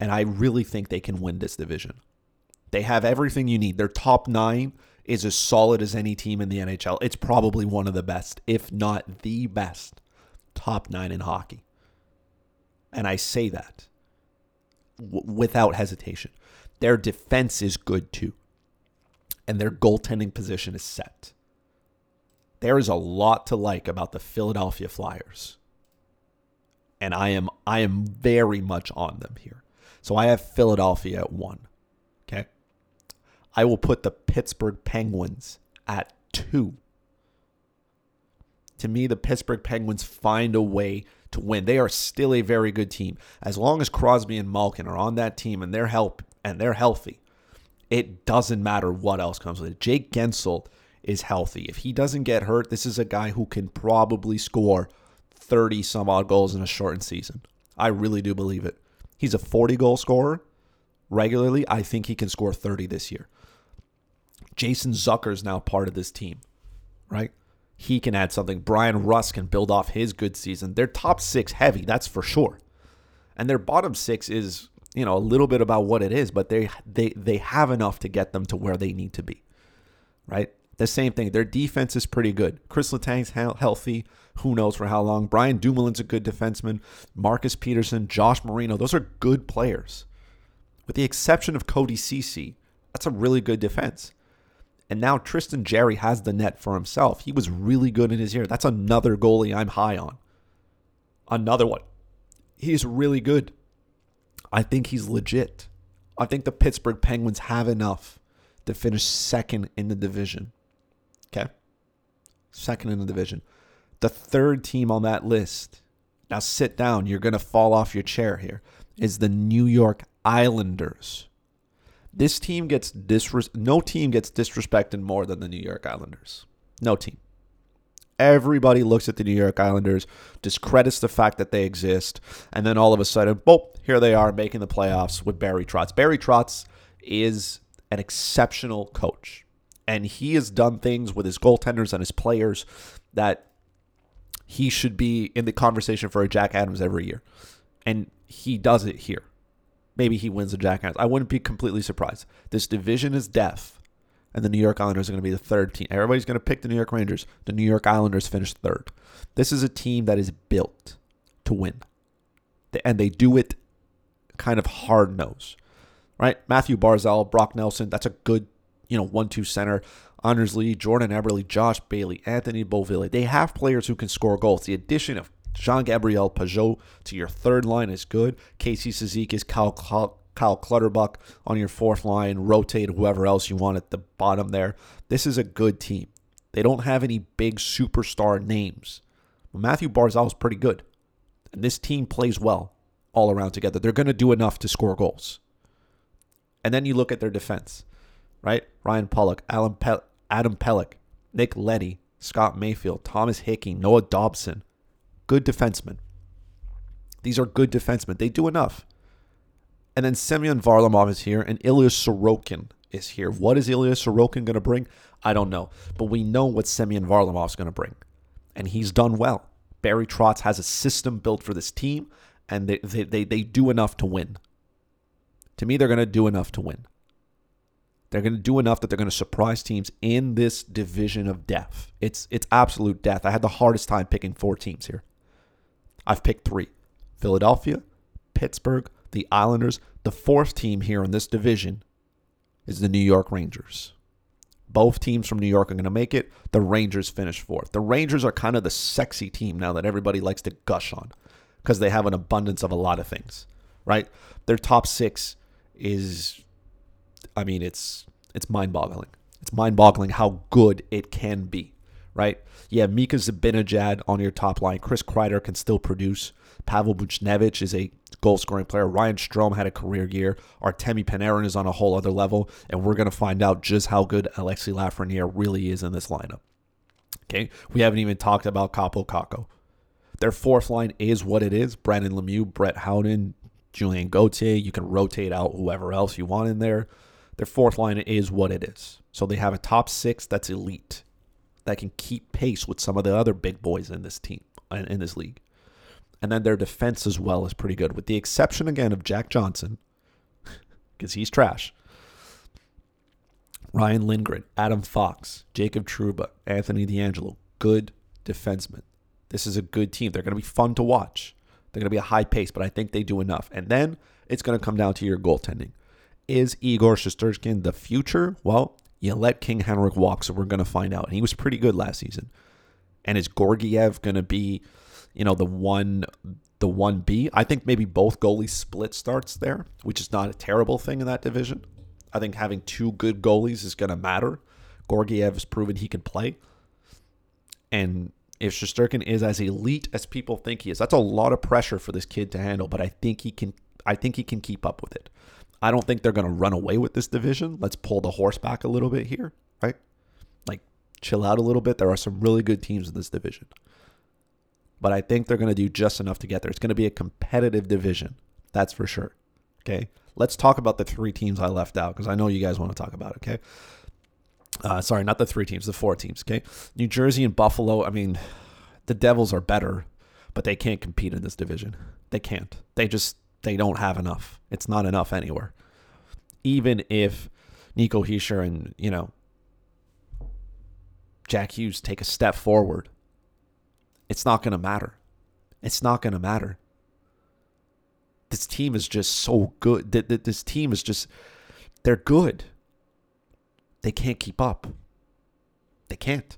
and I really think they can win this division. They have everything you need. Their top nine is as solid as any team in the NHL. It's probably one of the best, if not the best, top nine in hockey. And I say that without hesitation. Their defense is good too. And their goaltending position is set. There is a lot to like about the Philadelphia Flyers. And I am very much on them here. So I have Philadelphia at 1. Okay. I will put the Pittsburgh Penguins at 2. To me, the Pittsburgh Penguins find a way to win. They are still a very good team. As long as Crosby and Malkin are on that team and they're healthy, it doesn't matter what else comes with it. Jake Gensel is healthy. If he doesn't get hurt, this is a guy who can probably score 30-some-odd goals in a shortened season. I really do believe it. He's a 40-goal scorer regularly. I think he can score 30 this year. Jason Zucker is now part of this team, right? He can add something. Brian Rust can build off his good season. Their top six heavy, that's for sure. And their bottom six is, a little bit about what it is, but they have enough to get them to where they need to be, right? The same thing. Their defense is pretty good. Chris Letang's healthy. Who knows for how long. Brian Dumoulin's a good defenseman. Marcus Peterson, Josh Marino, those are good players. With the exception of Cody Ceci, that's a really good defense. And now Tristan Jarry has the net for himself. He was really good in his year. That's another goalie I'm high on. Another one. He's really good. I think he's legit. I think the Pittsburgh Penguins have enough to finish second in the division. Okay? Second in the division. The third team on that list, now sit down, you're going to fall off your chair here, is the New York Islanders. This team gets no team gets disrespected more than the New York Islanders. No team. Everybody looks at the New York Islanders, discredits the fact that they exist, and then all of a sudden, here they are making the playoffs with Barry Trotz. Barry Trotz is an exceptional coach, and he has done things with his goaltenders and his players that he should be in the conversation for a Jack Adams every year. And he does it here. Maybe he wins the Jack Adams. I wouldn't be completely surprised. This division is death, and the New York Islanders are going to be the third team. Everybody's going to pick the New York Rangers. The New York Islanders finished third. This is a team that is built to win, and they do it kind of hard-nosed, right? Matthew Barzal, Brock Nelson, that's a good, 1-2 center. Anders Lee, Jordan Eberle, Josh Bailey, Anthony Beauvillier. They have players who can score goals. The addition of Jean-Gabriel Pageau to your third line is good. Casey Cizik is Kyle Clutterbuck on your fourth line. Rotate whoever else you want at the bottom there. This is a good team. They don't have any big superstar names. But Matthew Barzal is pretty good. And this team plays well all around together. They're going to do enough to score goals. And then you look at their defense, right? Ryan Pollak, Adam Pellick, Nick Leddy, Scott Mayfield, Thomas Hickey, Noah Dobson. Good defensemen. These are good defensemen. They do enough. And then Semyon Varlamov is here, and Ilya Sorokin is here. What is Ilya Sorokin going to bring? I don't know. But we know what Semyon Varlamov is going to bring. And he's done well. Barry Trotz has a system built for this team, and they do enough to win. To me, they're going to do enough to win. They're going to do enough that they're going to surprise teams in this division of death. It's absolute death. I had the hardest time picking four teams here. I've picked three: Philadelphia, Pittsburgh, the Islanders. The fourth team here in this division is the New York Rangers. Both teams from New York are going to make it. The Rangers finish fourth. The Rangers are kind of the sexy team now that everybody likes to gush on because they have an abundance of a lot of things, right? Their top six is, it's mind-boggling. It's mind-boggling how good it can be, right? Yeah, Mika Zibanejad on your top line. Chris Kreider can still produce. Pavel Buchnevich is a goal-scoring player. Ryan Strome had a career year. Artemi Panarin is on a whole other level, and we're going to find out just how good Alexi Lafreniere really is in this lineup. Okay, we haven't even talked about Kaapo Kakko. Their fourth line is what it is. Brandon Lemieux, Brett Howden, Julien Gauthier. You can rotate out whoever else you want in there. Their fourth line is what it is. So they have a top six that's elite, that can keep pace with some of the other big boys in this team, in this league. And then their defense as well is pretty good, with the exception, again, of Jack Johnson, because he's trash. Ryan Lindgren, Adam Fox, Jacob Trouba, Anthony DeAngelo, good defensemen. This is a good team. They're going to be fun to watch. They're going to be a high pace, but I think they do enough. And then it's going to come down to your goaltending. Is Igor Shesterkin the future? Well, you let King Henrik walk, so we're going to find out. And he was pretty good last season. And is Gorgiev going to be, the 1B? I think maybe both goalies split starts there, which is not a terrible thing in that division. I think having two good goalies is going to matter. Gorgiev has proven he can play. And if Shesterkin is as elite as people think he is, that's a lot of pressure for this kid to handle, but I think he can keep up with it. I don't think they're going to run away with this division. Let's pull the horse back a little bit here, right? Like, chill out a little bit. There are some really good teams in this division. But I think they're going to do just enough to get there. It's going to be a competitive division. That's for sure, okay? Let's talk about the three teams I left out because I know you guys want to talk about it, okay? Sorry, not the three teams, the four teams, okay? New Jersey and Buffalo, the Devils are better, but they can't compete in this division. They can't. They don't have enough. It's not enough anywhere. Even if Nico Hischier and, Jack Hughes take a step forward, it's not going to matter. It's not going to matter. This team is just so good. This team is just, they're good. They can't keep up. They can't.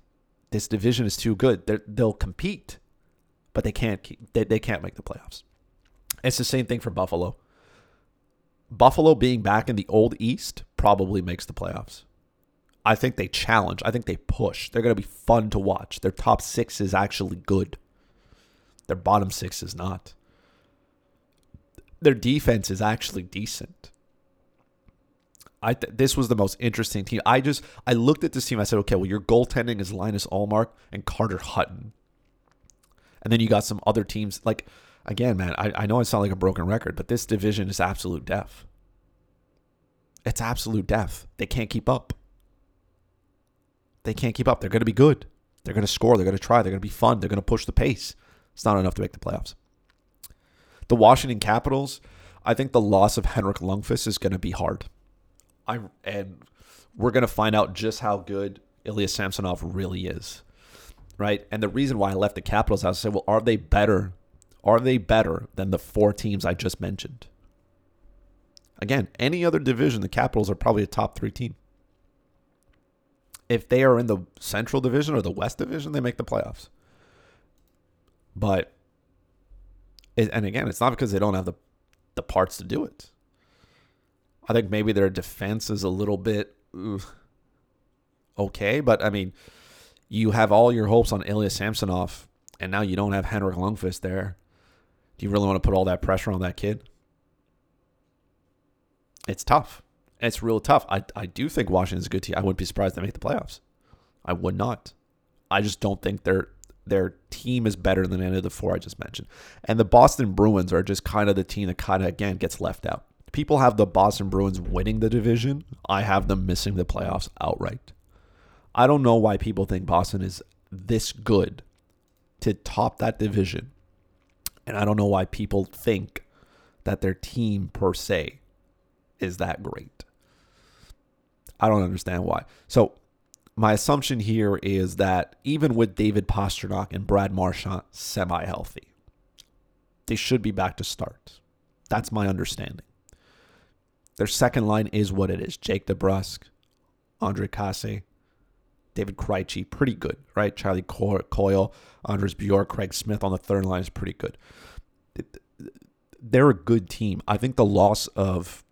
This division is too good. They'll compete, but they can't make the playoffs. It's the same thing for Buffalo. Buffalo being back in the old East probably makes the playoffs. I think they challenge. I think they push. They're going to be fun to watch. Their top six is actually good. Their bottom six is not. Their defense is actually decent. This was the most interesting team. I looked at this team. I said, okay, well, your goaltending is Linus Ullmark and Carter Hutton. And then you got some other teams like... Again, man, I know I sound like a broken record, but this division is absolute death. It's absolute death. They can't keep up. They're going to be good. They're going to score. They're going to try. They're going to be fun. They're going to push the pace. It's not enough to make the playoffs. The Washington Capitals, I think the loss of Henrik Lundqvist is going to be hard. And we're going to find out just how good Ilya Samsonov really is, right? And the reason why I left the Capitals, I said, well, are they better? Are they better than the four teams I just mentioned? Again, any other division, the Capitals are probably a top three team. If they are in the Central Division or the West Division, they make the playoffs. But, and again, it's not because they don't have the parts to do it. I think maybe their defense is a little bit okay, but I mean, you have all your hopes on Ilya Samsonov, and now you don't have Henrik Lundqvist there. Do you really want to put all that pressure on that kid? It's tough. It's real tough. I do think Washington's a good team. I wouldn't be surprised they make the playoffs. I would not. I just don't think their team is better than any of the four I just mentioned. And the Boston Bruins are just kind of the team that kind of, again, gets left out. People have the Boston Bruins winning the division. I have them missing the playoffs outright. I don't know why people think Boston is this good to top that division. And I don't know why people think that their team per se is that great. I don't understand why. So my assumption here is that even with David Pastrnak and Brad Marchand semi-healthy, they should be back to start. That's my understanding. Their second line is what it is. Jake DeBrusk, Andre Kase, David Krejci, pretty good, right? Charlie Coyle, Anders Bjork, Craig Smith on the third line is pretty good. They're a good team. I think the loss of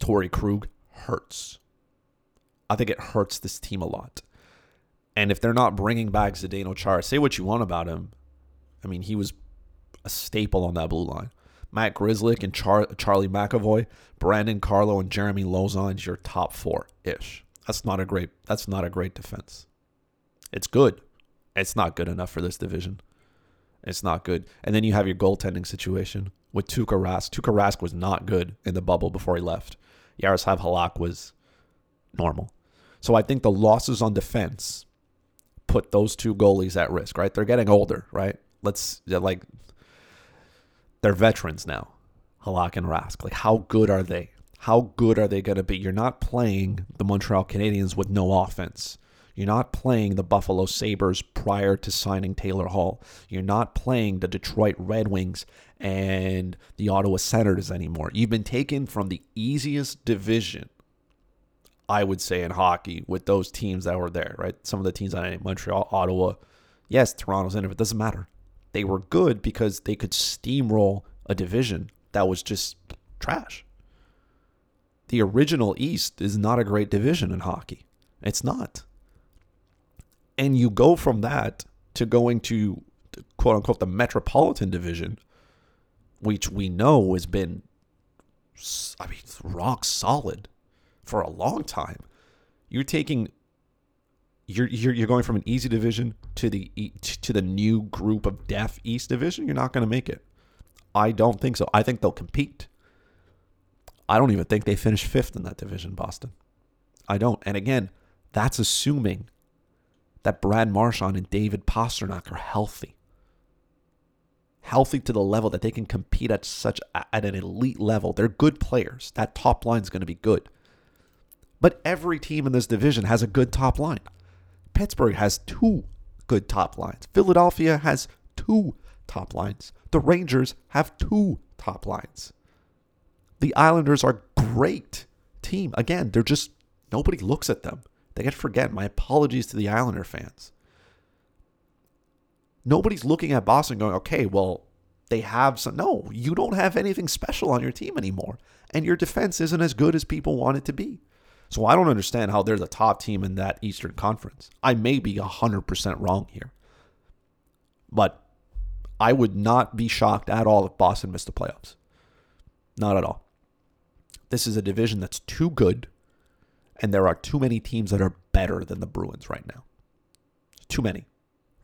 Torrey Krug hurts. I think it hurts this team a lot. And if they're not bringing back Zdeno Chara, say what you want about him. I mean, he was a staple on that blue line. Matt Grzelcyk and Charlie McAvoy, Brandon Carlo, and Jeremy Lozon's your top four-ish. That's not a great defense. It's good. It's not good enough for this division. It's not good. And then you have your goaltending situation with Tuukka Rask. Tuukka Rask was not good in the bubble before he left. Yaroslav Halak was normal. So I think the losses on defense put those two goalies at risk, right? They're getting older, right? They're veterans now, Halak and Rask. Like, how good are they? How good are they going to be? You're not playing the Montreal Canadiens with no offense. You're not playing the Buffalo Sabres prior to signing Taylor Hall. You're not playing the Detroit Red Wings and the Ottawa Senators anymore. You've been taken from the easiest division, I would say, in hockey with those teams that were there, right? Some of the teams on Montreal, Ottawa, yes, Toronto's in it, but it doesn't matter. They were good because they could steamroll a division that was just trash. The original East is not a great division in hockey. It's not. And you go from that to going to, quote-unquote, the Metropolitan Division, which we know has been, rock solid for a long time. You're going from an easy division to the new group of deaf East Division. You're not going to make it. I don't think so. I think they'll compete. I don't even think they finish fifth in that division, Boston. I don't. And again, that's assuming that Brad Marchand and David Pastrnak are healthy. Healthy to the level that they can compete at an elite level. They're good players. That top line is going to be good. But every team in this division has a good top line. Pittsburgh has two good top lines. Philadelphia has two top lines. The Rangers have two top lines. The Islanders are a great team. Again, they're just, nobody looks at them. They get to forget. My apologies to the Islander fans. Nobody's looking at Boston going, okay, well, they have some. No, you don't have anything special on your team anymore. And your defense isn't as good as people want it to be. So I don't understand how they're the top team in that Eastern Conference. I may be 100% wrong here. But I would not be shocked at all if Boston missed the playoffs. Not at all. This is a division that's too good, and there are too many teams that are better than the Bruins right now. Too many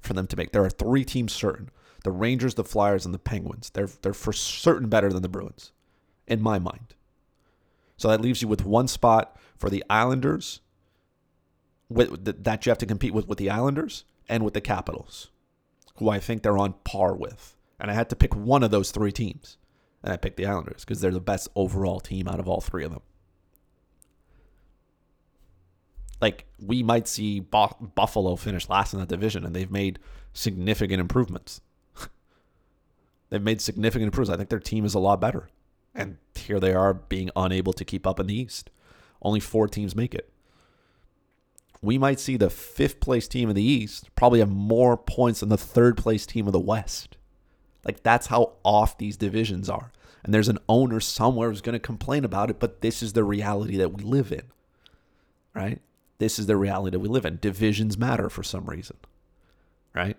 for them to make. There are three teams certain. The Rangers, the Flyers, and the Penguins. They're for certain better than the Bruins, in my mind. So that leaves you with one spot for the Islanders that you have to compete with the Islanders and with the Capitals, who I think they're on par with. And I had to pick one of those three teams. And I picked the Islanders because they're the best overall team out of all three of them. Like, we might see Buffalo finish last in that division, and they've made significant improvements. They've made significant improvements. I think their team is a lot better. And here they are being unable to keep up in the East. Only four teams make it. We might see the fifth-place team in the East probably have more points than the third-place team of the West. Like, that's how off these divisions are. And there's an owner somewhere who's going to complain about it, but this is the reality that we live in, right? This is the reality that we live in. Divisions matter for some reason, right?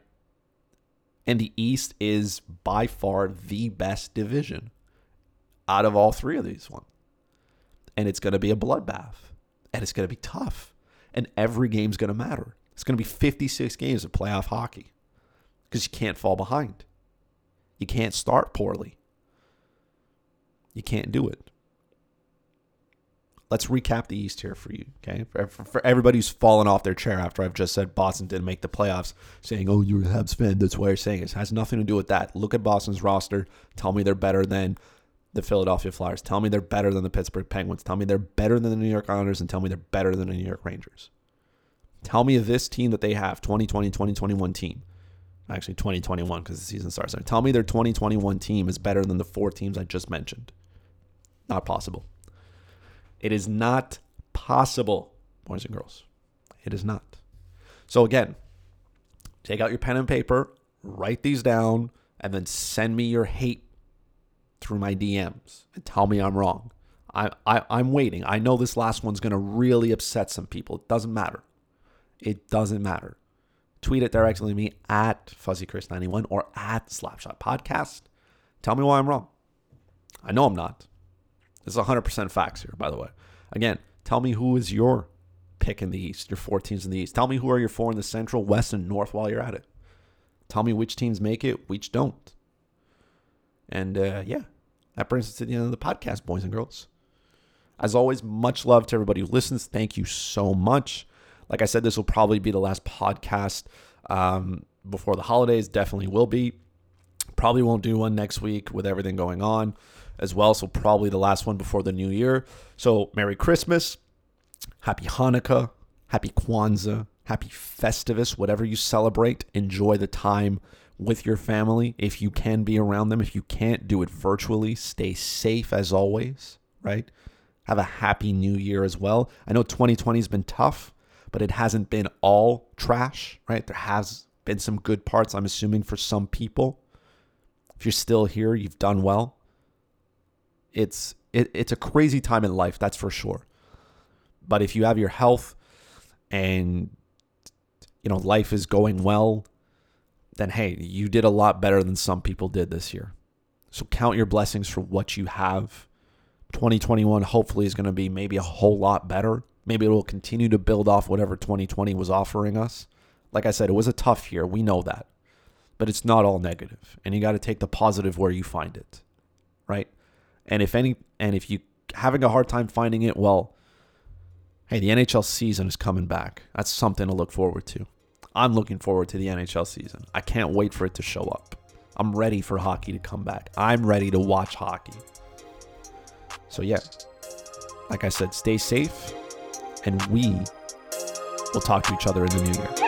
And the East is by far the best division out of all three of these ones. And it's going to be a bloodbath. And it's going to be tough. And every game's going to matter. It's going to be 56 games of playoff hockey because you can't fall behind. You can't start poorly. You can't do it. Let's recap the East here for you, okay? For everybody who's fallen off their chair after I've just said Boston didn't make the playoffs, saying, oh, you're a Habs fan, that's why you're saying it. It has nothing to do with that. Look at Boston's roster. Tell me they're better than the Philadelphia Flyers. Tell me they're better than the Pittsburgh Penguins. Tell me they're better than the New York Islanders, and tell me they're better than the New York Rangers. Tell me this team that they have, 2020, 2021 team. Actually, 2021 because the season starts. Tell me their 2021 team is better than the four teams I just mentioned. Not possible. It is not possible, boys and girls. It is not. So again, take out your pen and paper, write these down, and then send me your hate through my DMs and tell me I'm wrong. I'm waiting. I know this last one's going to really upset some people. It doesn't matter. It doesn't matter. Tweet it directly to me at FuzzyChris91 or at Slapshot Podcast. Tell me why I'm wrong. I know I'm not. This is 100% facts here, by the way. Again, tell me who is your pick in the East, your four teams in the East. Tell me who are your four in the Central, West, and North while you're at it. Tell me which teams make it, which don't. And that brings us to the end of the podcast, boys and girls. As always, much love to everybody who listens. Thank you so much. Like I said, this will probably be the last podcast before the holidays. Definitely will be. Probably won't do one next week with everything going on as well. So probably the last one before the new year. So Merry Christmas. Happy Hanukkah. Happy Kwanzaa. Happy Festivus. Whatever you celebrate, enjoy the time with your family. If you can be around them, if you can't, do it virtually. Stay safe as always, right? Have a happy new year as well. I know 2020 has been tough, but it hasn't been all trash, right? There has been some good parts, I'm assuming, for some people. If you're still here, you've done well. It's a crazy time in life, that's for sure. But if you have your health and, you know, life is going well, then, hey, you did a lot better than some people did this year. So count your blessings for what you have. 2021 hopefully is going to be maybe a whole lot better. Maybe it will continue to build off whatever 2020 was offering us. Like I said, it was a tough year. We know that. But it's not all negative. And you got to take the positive where you find it, right? And if you're having a hard time finding it, well, hey, the NHL season is coming back. That's something to look forward to. I'm looking forward to the NHL season. I can't wait for it to show up. I'm ready for hockey to come back. I'm ready to watch hockey. So, yeah, like I said, stay safe. And we will talk to each other in the new year.